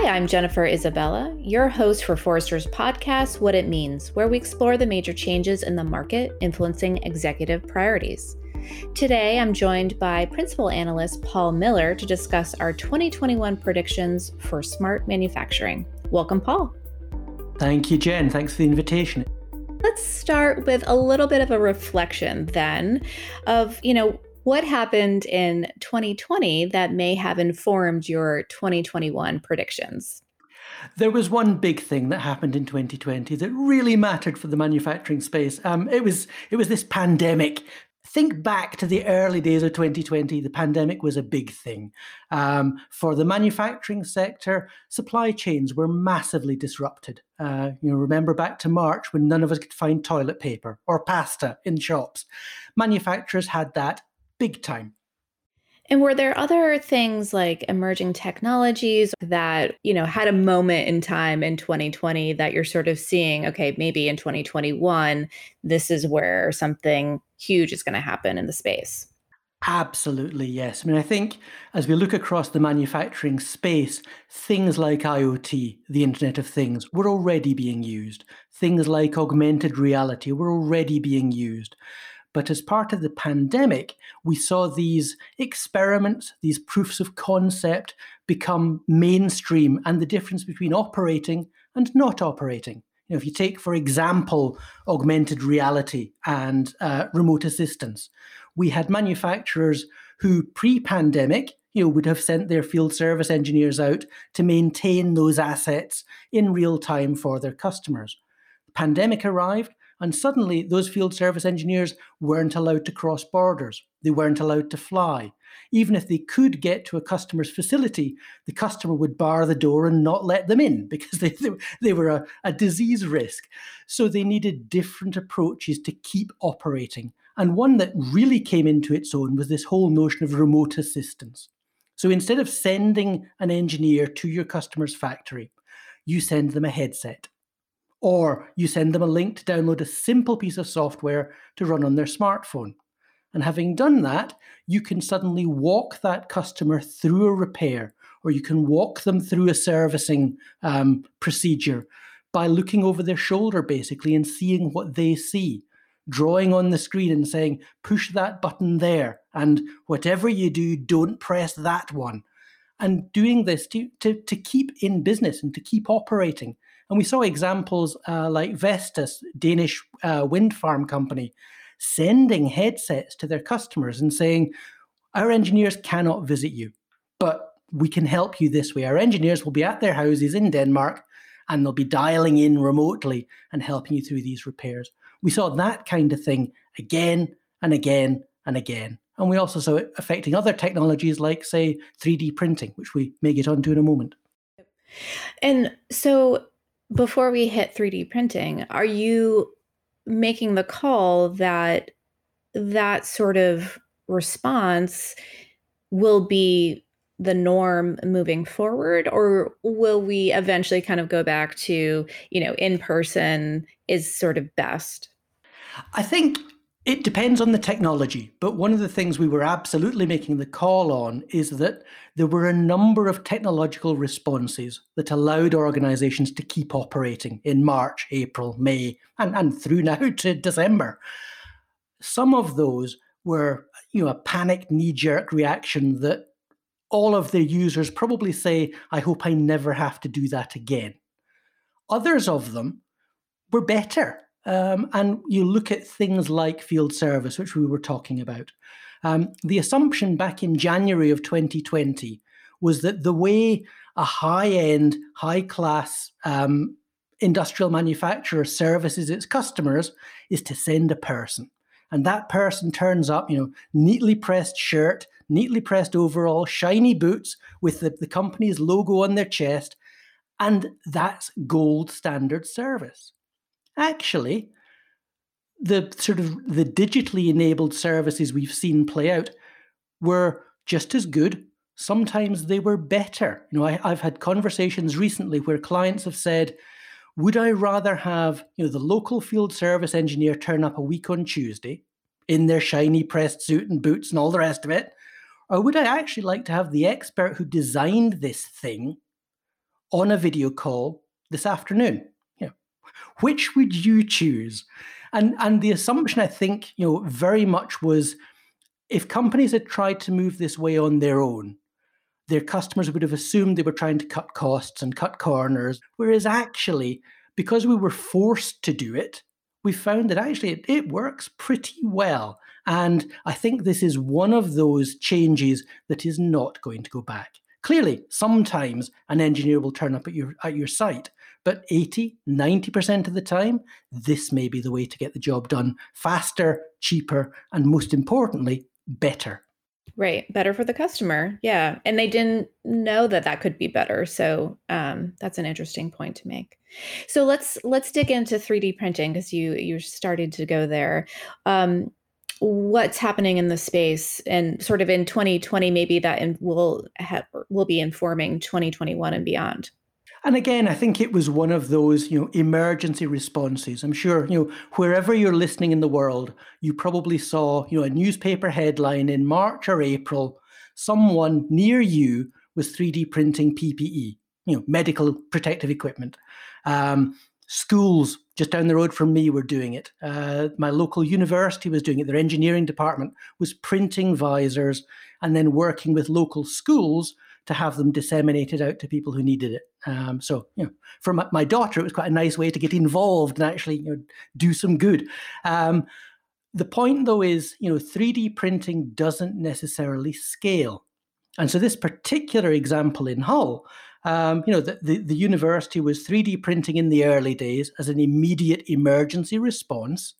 Hi, I'm Jennifer Isabella, your host for Forrester's podcast, What It Means, where we explore the major changes in the market influencing executive priorities. Today, I'm joined by Principal Analyst Paul Miller to discuss our 2021 predictions for smart manufacturing. Welcome, Paul. Thank you, Jen. Thanks for the invitation. Let's start with a little bit of a reflection then of, what happened in 2020 that may have informed your 2021 predictions? There was one big thing that happened in 2020 that really mattered for the manufacturing space. It was this pandemic. Think back to the early days of 2020. The pandemic was a big thing. For the manufacturing sector, supply chains were massively disrupted. Remember back to March when none of us could find toilet paper or pasta in shops. Manufacturers had that big time. And were there other things like emerging technologies that, had a moment in time in 2020 that you're sort of seeing, okay, maybe in 2021, this is where something huge is going to happen in the space? Absolutely, yes. I think as we look across the manufacturing space, things like IoT, the Internet of Things, were already being used. Things like augmented reality were already being used. But as part of the pandemic, we saw these experiments, these proofs of concept become mainstream, and the difference between operating and not operating. If you take, for example, augmented reality and remote assistance, we had manufacturers who pre-pandemic would have sent their field service engineers out to maintain those assets in real time for their customers. The pandemic arrived, and suddenly those field service engineers weren't allowed to cross borders. They weren't allowed to fly. Even if they could get to a customer's facility, the customer would bar the door and not let them in because they were a disease risk. So they needed different approaches to keep operating. And one that really came into its own was this whole notion of remote assistance. So instead of sending an engineer to your customer's factory, you send them a headset. Or you send them a link to download a simple piece of software to run on their smartphone. And having done that, you can suddenly walk that customer through a repair, or you can walk them through a servicing procedure by looking over their shoulder, basically, and seeing what they see, drawing on the screen and saying, push that button there, and whatever you do, don't press that one. And doing this to keep in business and to keep operating. And we saw examples like Vestas, Danish wind farm company, sending headsets to their customers and saying, our engineers cannot visit you, but we can help you this way. Our engineers will be at their houses in Denmark, and they'll be dialing in remotely and helping you through these repairs. We saw that kind of thing again and again and again. And we also saw it affecting other technologies like, say, 3D printing, which we may get onto in a moment. And so before we hit 3D printing, are you making the call that that sort of response will be the norm moving forward, or will we eventually kind of go back to, in person is sort of best? I think it depends on the technology, but one of the things we were absolutely making the call on is that there were a number of technological responses that allowed organizations to keep operating in March, April, May, and through now to December. Some of those were, a panicked knee-jerk reaction that all of their users probably say, I hope I never have to do that again. Others of them were better. And you look at things like field service, which we were talking about. The assumption back in January of 2020 was that the way a high-end, high-class industrial manufacturer services its customers is to send a person. And that person turns up, neatly pressed shirt, neatly pressed overall, shiny boots with the company's logo on their chest. And that's gold standard service. Actually, the digitally enabled services we've seen play out were just as good. Sometimes they were better. I've had conversations recently where clients have said, would I rather have the local field service engineer turn up a week on Tuesday in their shiny pressed suit and boots and all the rest of it? Or would I actually like to have the expert who designed this thing on a video call this afternoon. You know, which would you choose? And the assumption, I think, you know, very much was if companies had tried to move this way on their own, their customers would have assumed they were trying to cut costs and cut corners, whereas actually, because we were forced to do it, we found that actually it works pretty well. And I think this is one of those changes that is not going to go back. Clearly, sometimes an engineer will turn up at your site, but 80, 90% of the time, this may be the way to get the job done faster, cheaper, and most importantly, better. Right. Better for the customer. Yeah. And they didn't know that that could be better. So that's an interesting point to make. So let's dig into 3D printing because you started to go there. What's happening in the space and sort of in 2020, maybe that will be informing 2021 and beyond. And again, I think it was one of those, you know, emergency responses. I'm sure, you know, wherever you're listening in the world, you probably saw, you know, a newspaper headline in March or April, someone near you was 3D printing PPE, you know, medical protective equipment. Schools just down the road from me were doing it. My local university was doing it. Their engineering department was printing visors and then working with local schools to have them disseminated out to people who needed it. So, you know, for my daughter, it was quite a nice way to get involved and actually, you know, do some good. The point, though, is, you know, 3D printing doesn't necessarily scale. And so this particular example in Hull, you know, the university was 3D printing in the early days as an immediate emergency response.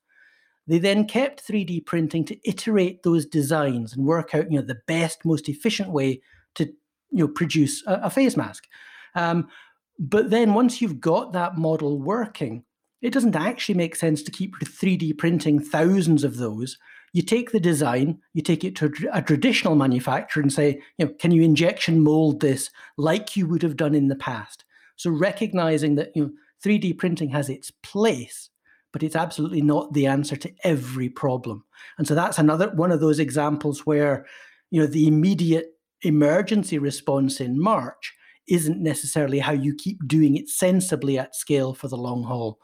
They then kept 3D printing to iterate those designs and work out, you know, the best, most efficient way to, you know, produce a face mask. But then once you've got that model working, it doesn't actually make sense to keep 3D printing thousands of those. You take the design, you take it to a traditional manufacturer and say, you know, can you injection mold this like you would have done in the past? So recognizing that, you know, 3D printing has its place, but it's absolutely not the answer to every problem. And so that's another one of those examples where, you know, the immediate emergency response in March isn't necessarily how you keep doing it sensibly at scale for the long haul.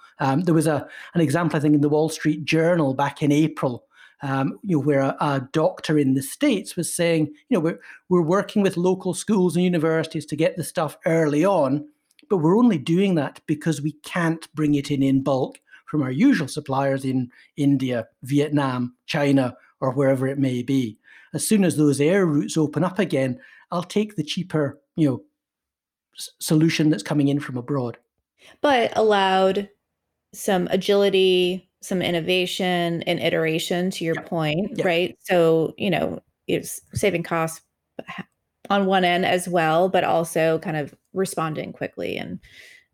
There was an example, I think, in the Wall Street Journal back in April, you know, where a doctor in the States was saying, you know, we're working with local schools and universities to get the stuff early on, but we're only doing that because we can't bring it in bulk from our usual suppliers in India, Vietnam, China, or wherever it may be. As soon as those air routes open up again, I'll take the cheaper, you know, solution that's coming in from abroad. But allowed some agility, some innovation and iteration to your point, right? So, you know, it's saving costs on one end as well, but also kind of responding quickly and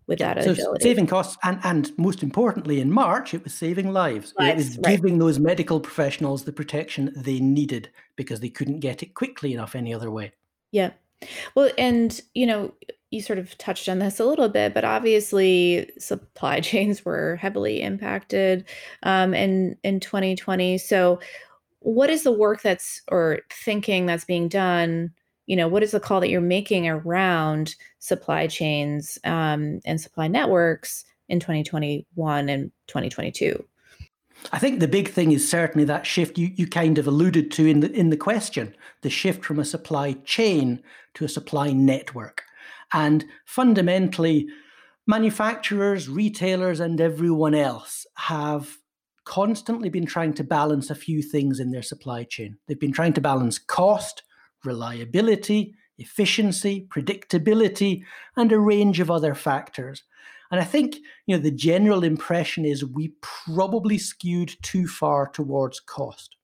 with that agility. Saving costs. And most importantly, in March, it was saving lives. It was giving those medical professionals the protection they needed because they couldn't get it quickly enough any other way. Yeah. Well, and, you know, you sort of touched on this a little bit, but obviously supply chains were heavily impacted in 2020. So what is the work thinking that's being done? You know, what is the call that you're making around supply chains and supply networks in 2021 and 2022? I think the big thing is certainly that shift you kind of alluded to in the question, the shift from a supply chain to a supply network. And fundamentally, manufacturers, retailers, and everyone else have constantly been trying to balance a few things in their supply chain. They've been trying to balance cost, reliability, efficiency, predictability, and a range of other factors. And I think, you know, the general impression is we probably skewed too far towards cost.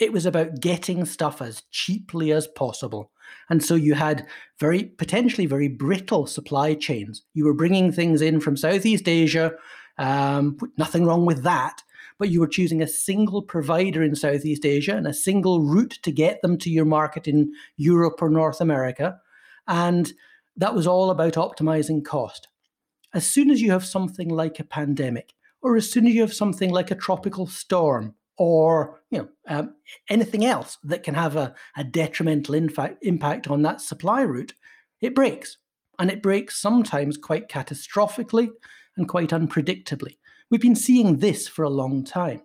It was about getting stuff as cheaply as possible. And so you had potentially very brittle supply chains. You were bringing things in from Southeast Asia, nothing wrong with that, but you were choosing a single provider in Southeast Asia and a single route to get them to your market in Europe or North America. And that was all about optimizing cost. As soon as you have something like a pandemic, or as soon as you have something like a tropical storm, or, you know, anything else that can have a detrimental impact on that supply route, it breaks. and it breaks sometimes quite catastrophically and quite unpredictably. We've been seeing this for a long time.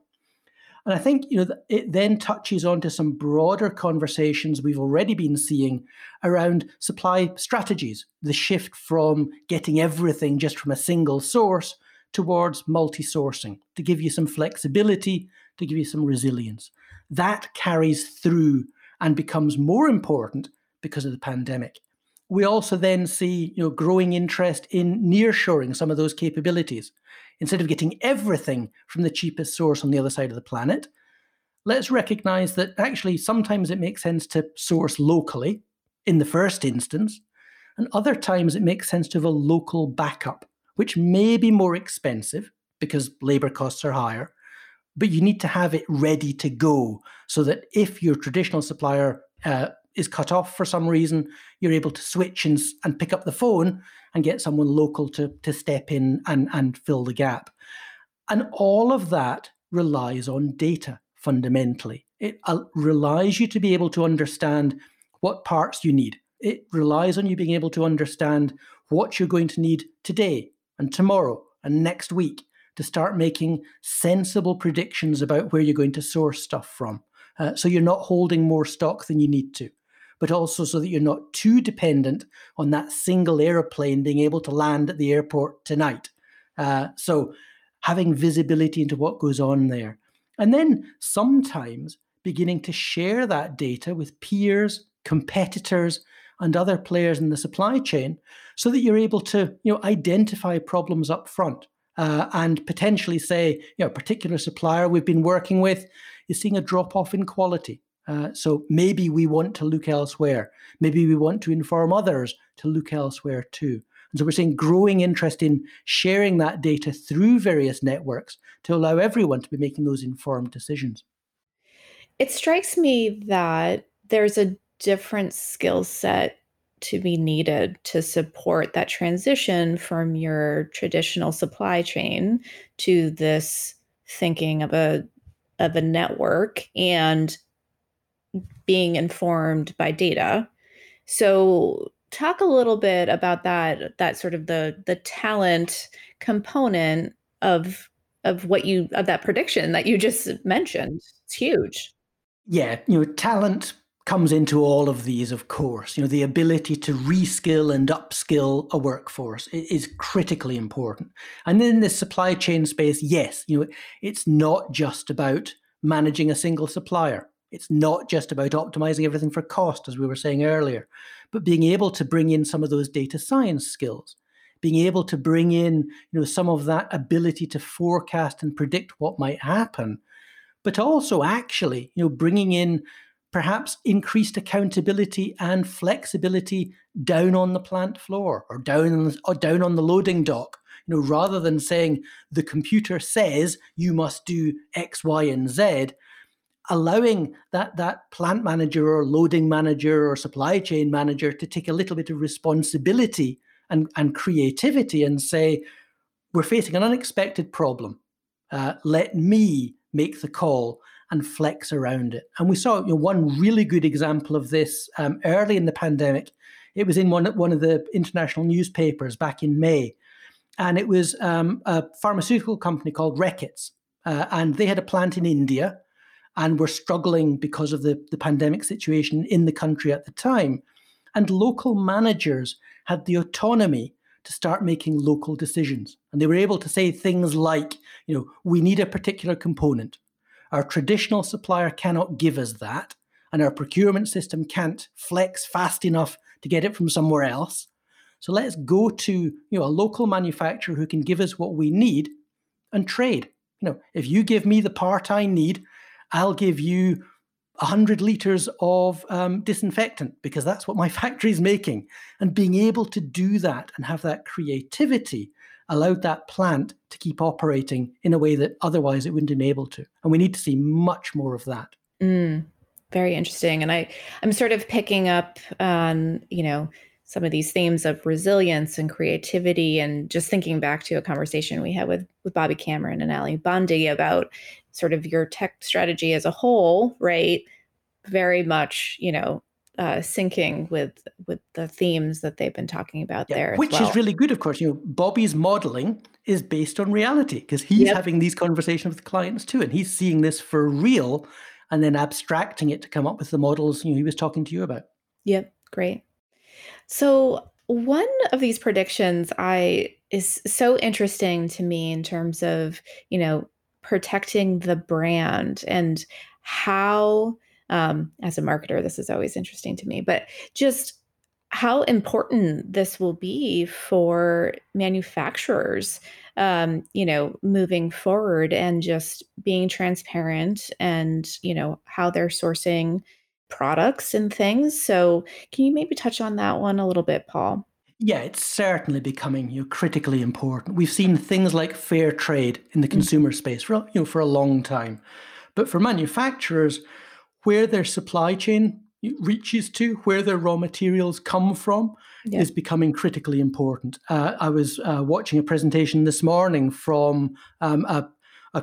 And I think, you know, it then touches on to some broader conversations we've already been seeing around supply strategies, the shift from getting everything just from a single source towards multi-sourcing, to give you some flexibility, to give you some resilience. That carries through and becomes more important because of the pandemic. We also then see, you know, growing interest in nearshoring some of those capabilities. Instead of getting everything from the cheapest source on the other side of the planet, let's recognize that actually sometimes it makes sense to source locally in the first instance, and other times it makes sense to have a local backup, which may be more expensive because labor costs are higher, but you need to have it ready to go so that if your traditional supplier is cut off for some reason, you're able to switch and pick up the phone and get someone local to step in and fill the gap. And all of that relies on data fundamentally. It relies you to be able to understand what parts you need. It relies on you being able to understand what you're going to need today and tomorrow and next week to start making sensible predictions about where you're going to source stuff from. So you're not holding more stock than you need to, but also so that you're not too dependent on that single airplane being able to land at the airport tonight. So having visibility into what goes on there. And then sometimes beginning to share that data with peers, competitors, and other players in the supply chain so that you're able to, you know, identify problems up front and potentially say, you know, a particular supplier we've been working with is seeing a drop-off in quality. So maybe we want to look elsewhere. Maybe we want to inform others to look elsewhere too. And so we're seeing growing interest in sharing that data through various networks to allow everyone to be making those informed decisions. It strikes me that there's a different skill set to be needed to support that transition from your traditional supply chain to this thinking of a network and being informed by data. So talk a little bit about that sort of the talent component of that prediction that you just mentioned. It's huge. Yeah, you know, talent comes into all of these, of course. You know, the ability to reskill and upskill a workforce is critically important. And in this supply chain space, yes, you know, it's not just about managing a single supplier. It's not just about optimizing everything for cost, as we were saying earlier, but being able to bring in some of those data science skills, being able to bring in, you know, some of that ability to forecast and predict what might happen, but also actually, you know, bringing in perhaps increased accountability and flexibility down on the plant floor or down on the loading dock, you know, rather than saying the computer says you must do X, Y, and Z, allowing that plant manager or loading manager or supply chain manager to take a little bit of responsibility and creativity and say, we're facing an unexpected problem. Let me make the call and flex around it. And we saw, you know, one really good example of this early in the pandemic. It was in one of the international newspapers back in May. And it was a pharmaceutical company called Reckitt. And they had a plant in India and were struggling because of the pandemic situation in the country at the time. And local managers had the autonomy to start making local decisions. And they were able to say things like, you know, we need a particular component. Our traditional supplier cannot give us that, and our procurement system can't flex fast enough to get it from somewhere else. So let's go to, you know, a local manufacturer who can give us what we need and trade. You know, if you give me the part I need, I'll give you 100 liters of disinfectant because that's what my factory's making. And being able to do that and have that creativity allowed that plant to keep operating in a way that otherwise it wouldn't have been able to. And we need to see much more of that. Very interesting. And I'm sort of picking up on, you know, some of these themes of resilience and creativity and just thinking back to a conversation we had with Bobby Cameron and Ali Bondi about sort of your tech strategy as a whole, right? Very much, you know, syncing with the themes that they've been talking about there. Which is really good, of course. You know, Bobby's modeling is based on reality because he's having these conversations with clients too, and he's seeing this for real and then abstracting it to come up with the models, you know, he was talking to you about. Yep, great. So one of these predictions is so interesting to me in terms of, you know, protecting the brand and how, as a marketer, this is always interesting to me, but just how important this will be for manufacturers, you know, moving forward and just being transparent and, you know, how they're sourcing products and things. So can you maybe touch on that one a little bit, Paul? Yeah, it's certainly becoming, you know, critically important. We've seen things like fair trade in the consumer space for, you know, for a long time. But for manufacturers, where their supply chain reaches to, where their raw materials come from, is becoming critically important. I was watching a presentation this morning from a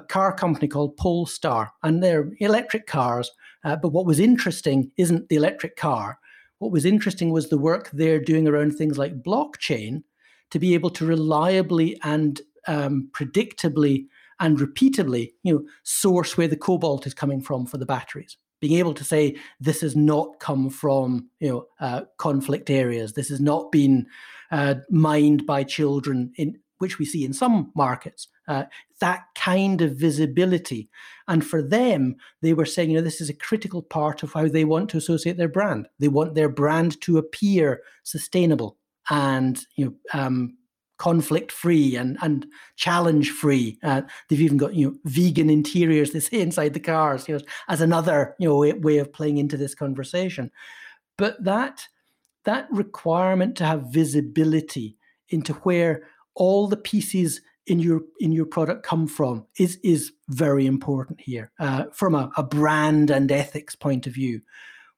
car company called Polestar, and they're electric cars. But what was interesting isn't the electric car. What was interesting was the work they're doing around things like blockchain to be able to reliably and predictably and repeatably, you know, source where the cobalt is coming from for the batteries. Being able to say, this has not come from, you know, conflict areas. This has not been mined by children, in which we see in some markets. That kind of visibility. And for them, they were saying, you know, this is a critical part of how they want to associate their brand. They want their brand to appear sustainable and, you know, conflict-free and challenge-free. They've even got, you know, vegan interiors, they say, inside the cars, you know, as another, you know, way of playing into this conversation. But that requirement to have visibility into where all the pieces in your product come from is very important here from a brand and ethics point of view.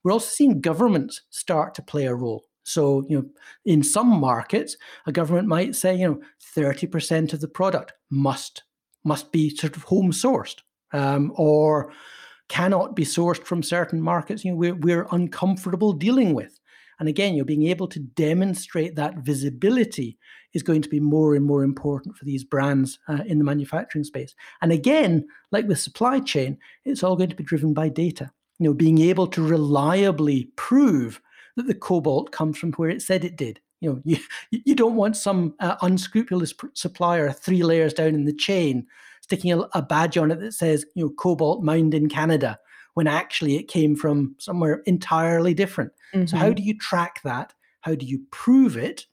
We're also seeing governments start to play a role. So, you know, in some markets, a government might say, you know, 30% of the product must be sort of home sourced or cannot be sourced from certain markets, you know, we're uncomfortable dealing with. And again, you're being able to demonstrate that visibility is going to be more and more important for these brands in the manufacturing space. And again, like with supply chain, it's all going to be driven by data. You know, being able to reliably prove that the cobalt comes from where it said it did. You know, you don't want some unscrupulous supplier 3 layers down in the chain sticking a badge on it that says, you know, cobalt mined in Canada, when actually it came from somewhere entirely different. Mm-hmm. So how do you track that? How do you prove it?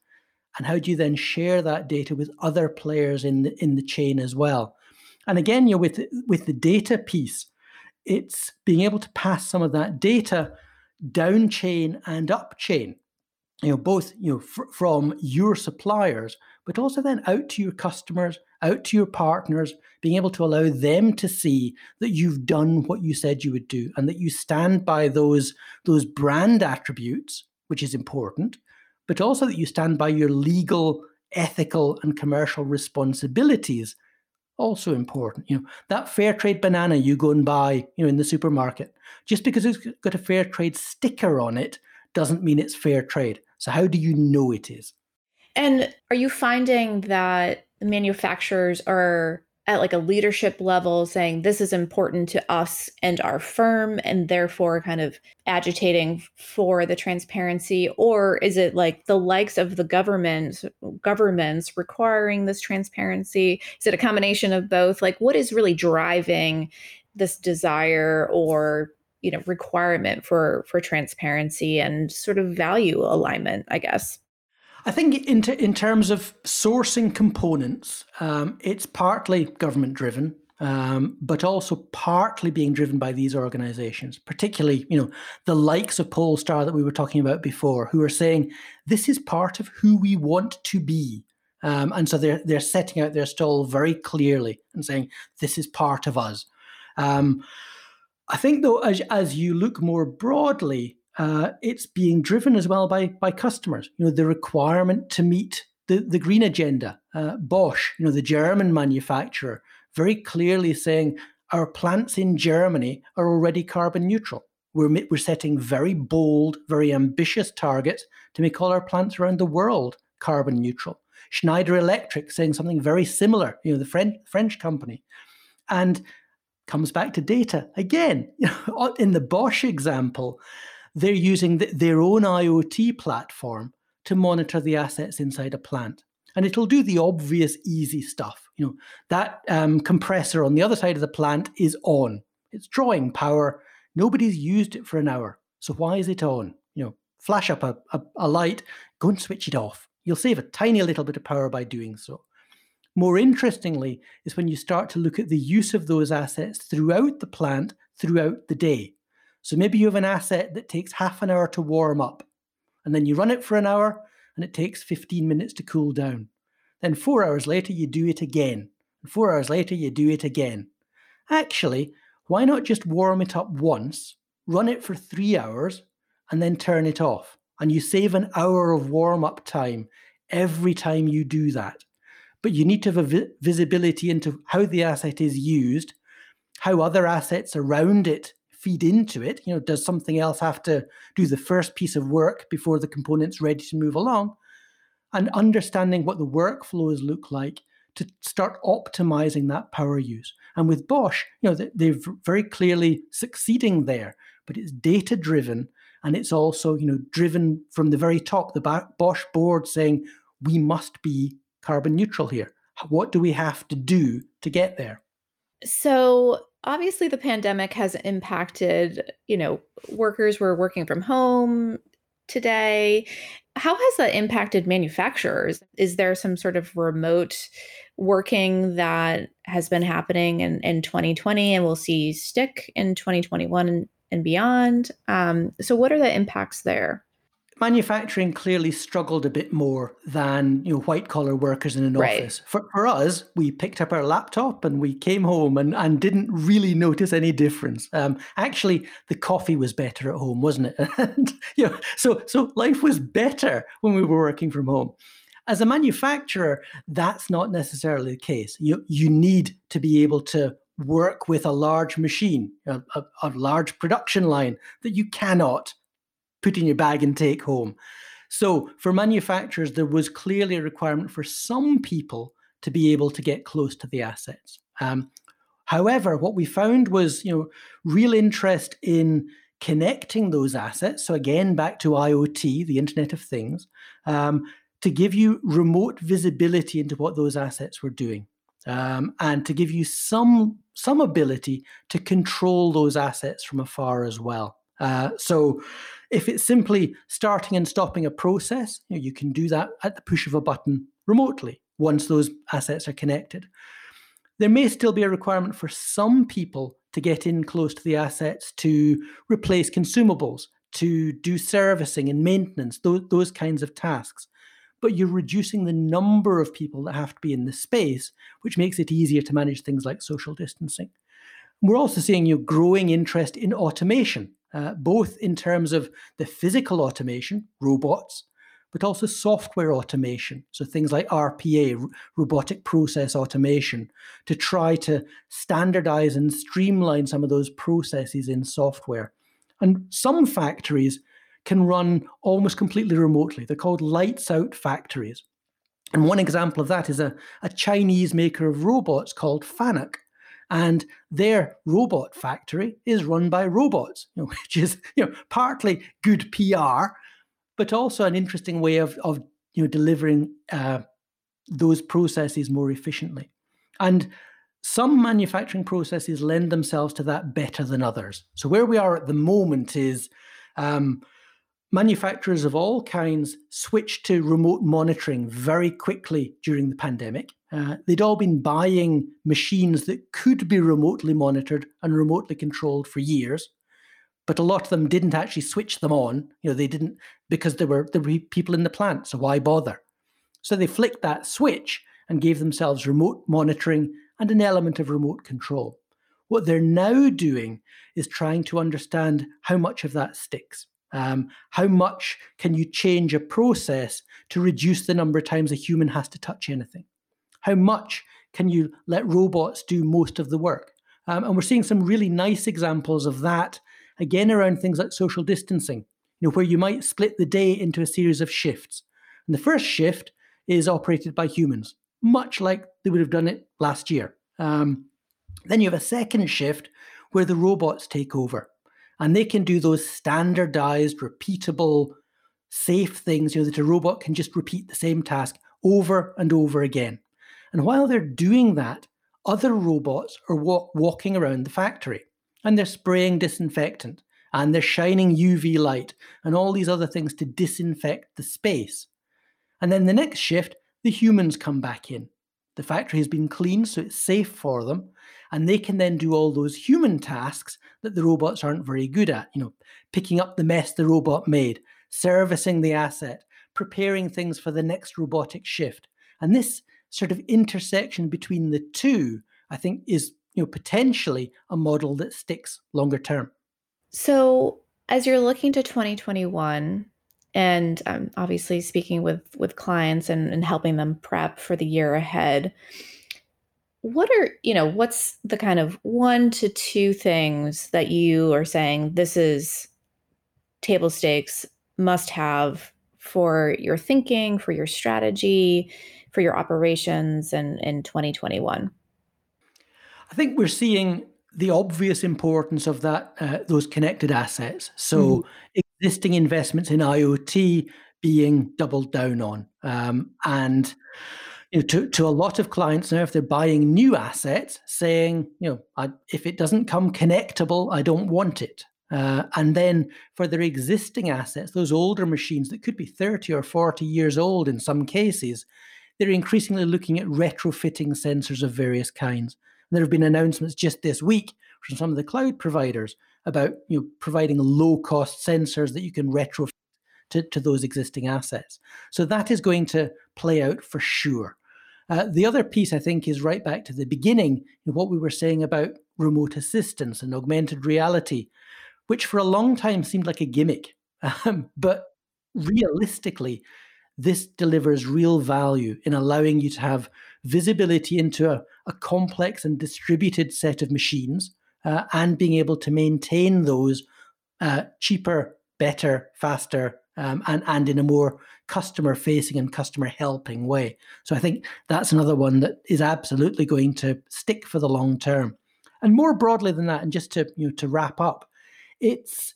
And how do you then share that data with other players in the chain as well? And again, you know, with the data piece, it's being able to pass some of that data down chain and up chain, you know, both, you know, from your suppliers, but also then out to your customers, out to your partners, being able to allow them to see that you've done what you said you would do and that you stand by those brand attributes, which is important, but also that you stand by your legal, ethical, and commercial responsibilities, also important. You know, that fair trade banana you go and buy, you know, in the supermarket, just because it's got a fair trade sticker on it doesn't mean it's fair trade. So how do you know it is? And are you finding that manufacturers are at like a leadership level saying this is important to us and our firm and therefore kind of agitating for the transparency? Or is it like the likes of the governments requiring this transparency? Is it a combination of both? Like what is really driving this desire or, you know, requirement for transparency and sort of value alignment, I guess? I think in terms of sourcing components, it's partly government-driven, but also partly being driven by these organizations, particularly, you know, the likes of Polestar that we were talking about before, who are saying, this is part of who we want to be. And so they're setting out their stall very clearly and saying, this is part of us. I think, though, as you look more broadly, it's being driven as well by customers. You know, the requirement to meet the green agenda. Bosch, you know, the German manufacturer, very clearly saying our plants in Germany are already carbon neutral. We're setting very bold, very ambitious targets to make all our plants around the world carbon neutral. Schneider Electric saying something very similar, the French company. And comes back to data. Again, in the Bosch example, they're using their own IoT platform to monitor the assets inside a plant. And it'll do the obvious easy stuff. That compressor on the other side of the plant is on. It's drawing power. Nobody's used it for an hour. So why is it on? Flash up a light, go and switch it off. You'll save a tiny little bit of power by doing so. More interestingly is when you start to look at the use of those assets throughout the plant, throughout the day. So maybe you have an asset that takes half an hour to warm up, and then you run it for an hour, and it takes 15 minutes to cool down. Then 4 hours later, you do it again. And 4 hours later, you do it again. Actually, why not just warm it up once, run it for 3 hours, and then turn it off? And you save an hour of warm-up time every time you do that. But you need to have a visibility into how the asset is used, how other assets around it feed into it. Does something else have to do the first piece of work before the component's ready to move along? And understanding what the workflows look like to start optimizing that power use. And with Bosch, they're very clearly succeeding there, but it's data-driven, and it's also, driven from the very top, the Bosch board saying, we must be carbon neutral here. What do we have to do to get there? So obviously the pandemic has impacted, workers were working from home today. How has that impacted manufacturers? Is there some sort of remote working that has been happening in 2020 and we'll see stick in 2021 and beyond? So what are the impacts there? Manufacturing clearly struggled a bit more than white-collar workers in an office. For us, we picked up our laptop and we came home and didn't really notice any difference. Actually, the coffee was better at home, wasn't it? And, so life was better when we were working from home. As a manufacturer, that's not necessarily the case. You need to be able to work with a large machine, a large production line that you cannot put in your bag and take home. So for manufacturers, there was clearly a requirement for some people to be able to get close to the assets. However, what we found was, real interest in connecting those assets. So again, back to IoT, the Internet of Things, to give you remote visibility into what those assets were doing, and to give you some ability to control those assets from afar as well. So if it's simply starting and stopping a process, you can do that at the push of a button remotely once those assets are connected. There may still be a requirement for some people to get in close to the assets to replace consumables, to do servicing and maintenance, those kinds of tasks. But you're reducing the number of people that have to be in the space, which makes it easier to manage things like social distancing. We're also seeing growing interest in automation. Both in terms of the physical automation, robots, but also software automation. So things like RPA, robotic process automation, to try to standardize and streamline some of those processes in software. And some factories can run almost completely remotely. They're called lights out factories. And one example of that is a Chinese maker of robots called FANUC. And their robot factory is run by robots, which is partly good PR, but also an interesting way of delivering those processes more efficiently. And some manufacturing processes lend themselves to that better than others. So where we are at the moment is manufacturers of all kinds switched to remote monitoring very quickly during the pandemic. They'd all been buying machines that could be remotely monitored and remotely controlled for years, but a lot of them didn't actually switch them on. They didn't, because there were people in the plant, so why bother? So they flicked that switch and gave themselves remote monitoring and an element of remote control. What they're now doing is trying to understand how much of that sticks. How much can you change a process to reduce the number of times a human has to touch anything? How much can you let robots do most of the work? And we're seeing some really nice examples of that again around things like social distancing, where you might split the day into a series of shifts. And the first shift is operated by humans, much like they would have done it last year. Then you have a second shift where the robots take over, and they can do those standardized, repeatable, safe things, that a robot can just repeat the same task over and over again. And while they're doing that, other robots are walking around the factory, and they're spraying disinfectant, and they're shining UV light, and all these other things to disinfect the space. And then the next shift, the humans come back in. The factory has been cleaned, so it's safe for them, and they can then do all those human tasks that the robots aren't very good at, picking up the mess the robot made, servicing the asset, preparing things for the next robotic shift. And this sort of intersection between the two, I think, is potentially a model that sticks longer term. So as you're looking to 2021, and obviously speaking with clients and helping them prep for the year ahead, what's the kind of 1 to 2 things that you are saying this is table stakes, must have for your thinking, for your strategy, for your operations and in 2021? I think we're seeing the obvious importance of that, those connected assets. So existing investments in IoT being doubled down on. And to a lot of clients now, if they're buying new assets, saying, if it doesn't come connectable, I don't want it. And then for their existing assets, those older machines that could be 30 or 40 years old in some cases, they're increasingly looking at retrofitting sensors of various kinds. And there have been announcements just this week from some of the cloud providers about providing low-cost sensors that you can retrofit to those existing assets. So that is going to play out for sure. The other piece, I think, is right back to the beginning, what we were saying about remote assistance and augmented reality, which for a long time seemed like a gimmick. But realistically, this delivers real value in allowing you to have visibility into a complex and distributed set of machines, and being able to maintain those cheaper, better, faster, and in a more customer-facing and customer-helping way. So I think that's another one that is absolutely going to stick for the long term. And more broadly than that, and just to wrap up, it's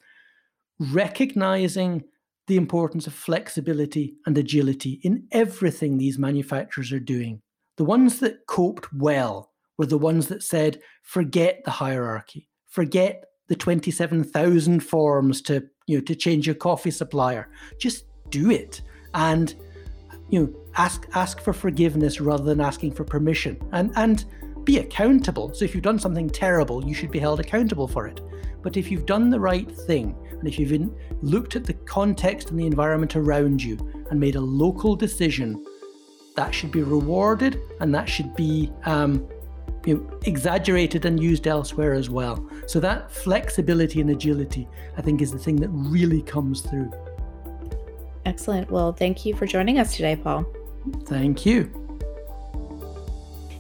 recognizing the importance of flexibility and agility in everything these manufacturers are doing. The ones that coped well were the ones that said, forget the hierarchy, forget the 27,000 forms to change your coffee supplier. Just do it, and ask for forgiveness rather than asking for permission, and be accountable. So if you've done something terrible, you should be held accountable for it. But if you've done the right thing, and if you've looked at the context and the environment around you and made a local decision, that should be rewarded, and that should be exaggerated and used elsewhere as well. So that flexibility and agility, I think, is the thing that really comes through. Excellent. Well, thank you for joining us today, Paul. Thank you.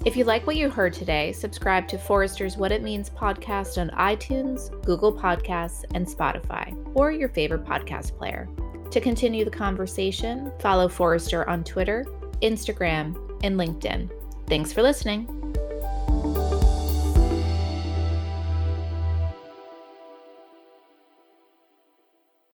If you like what you heard today, subscribe to Forrester's What It Means podcast on iTunes, Google Podcasts, and Spotify, or your favorite podcast player. To continue the conversation, follow Forrester on Twitter, Instagram, and LinkedIn. Thanks for listening.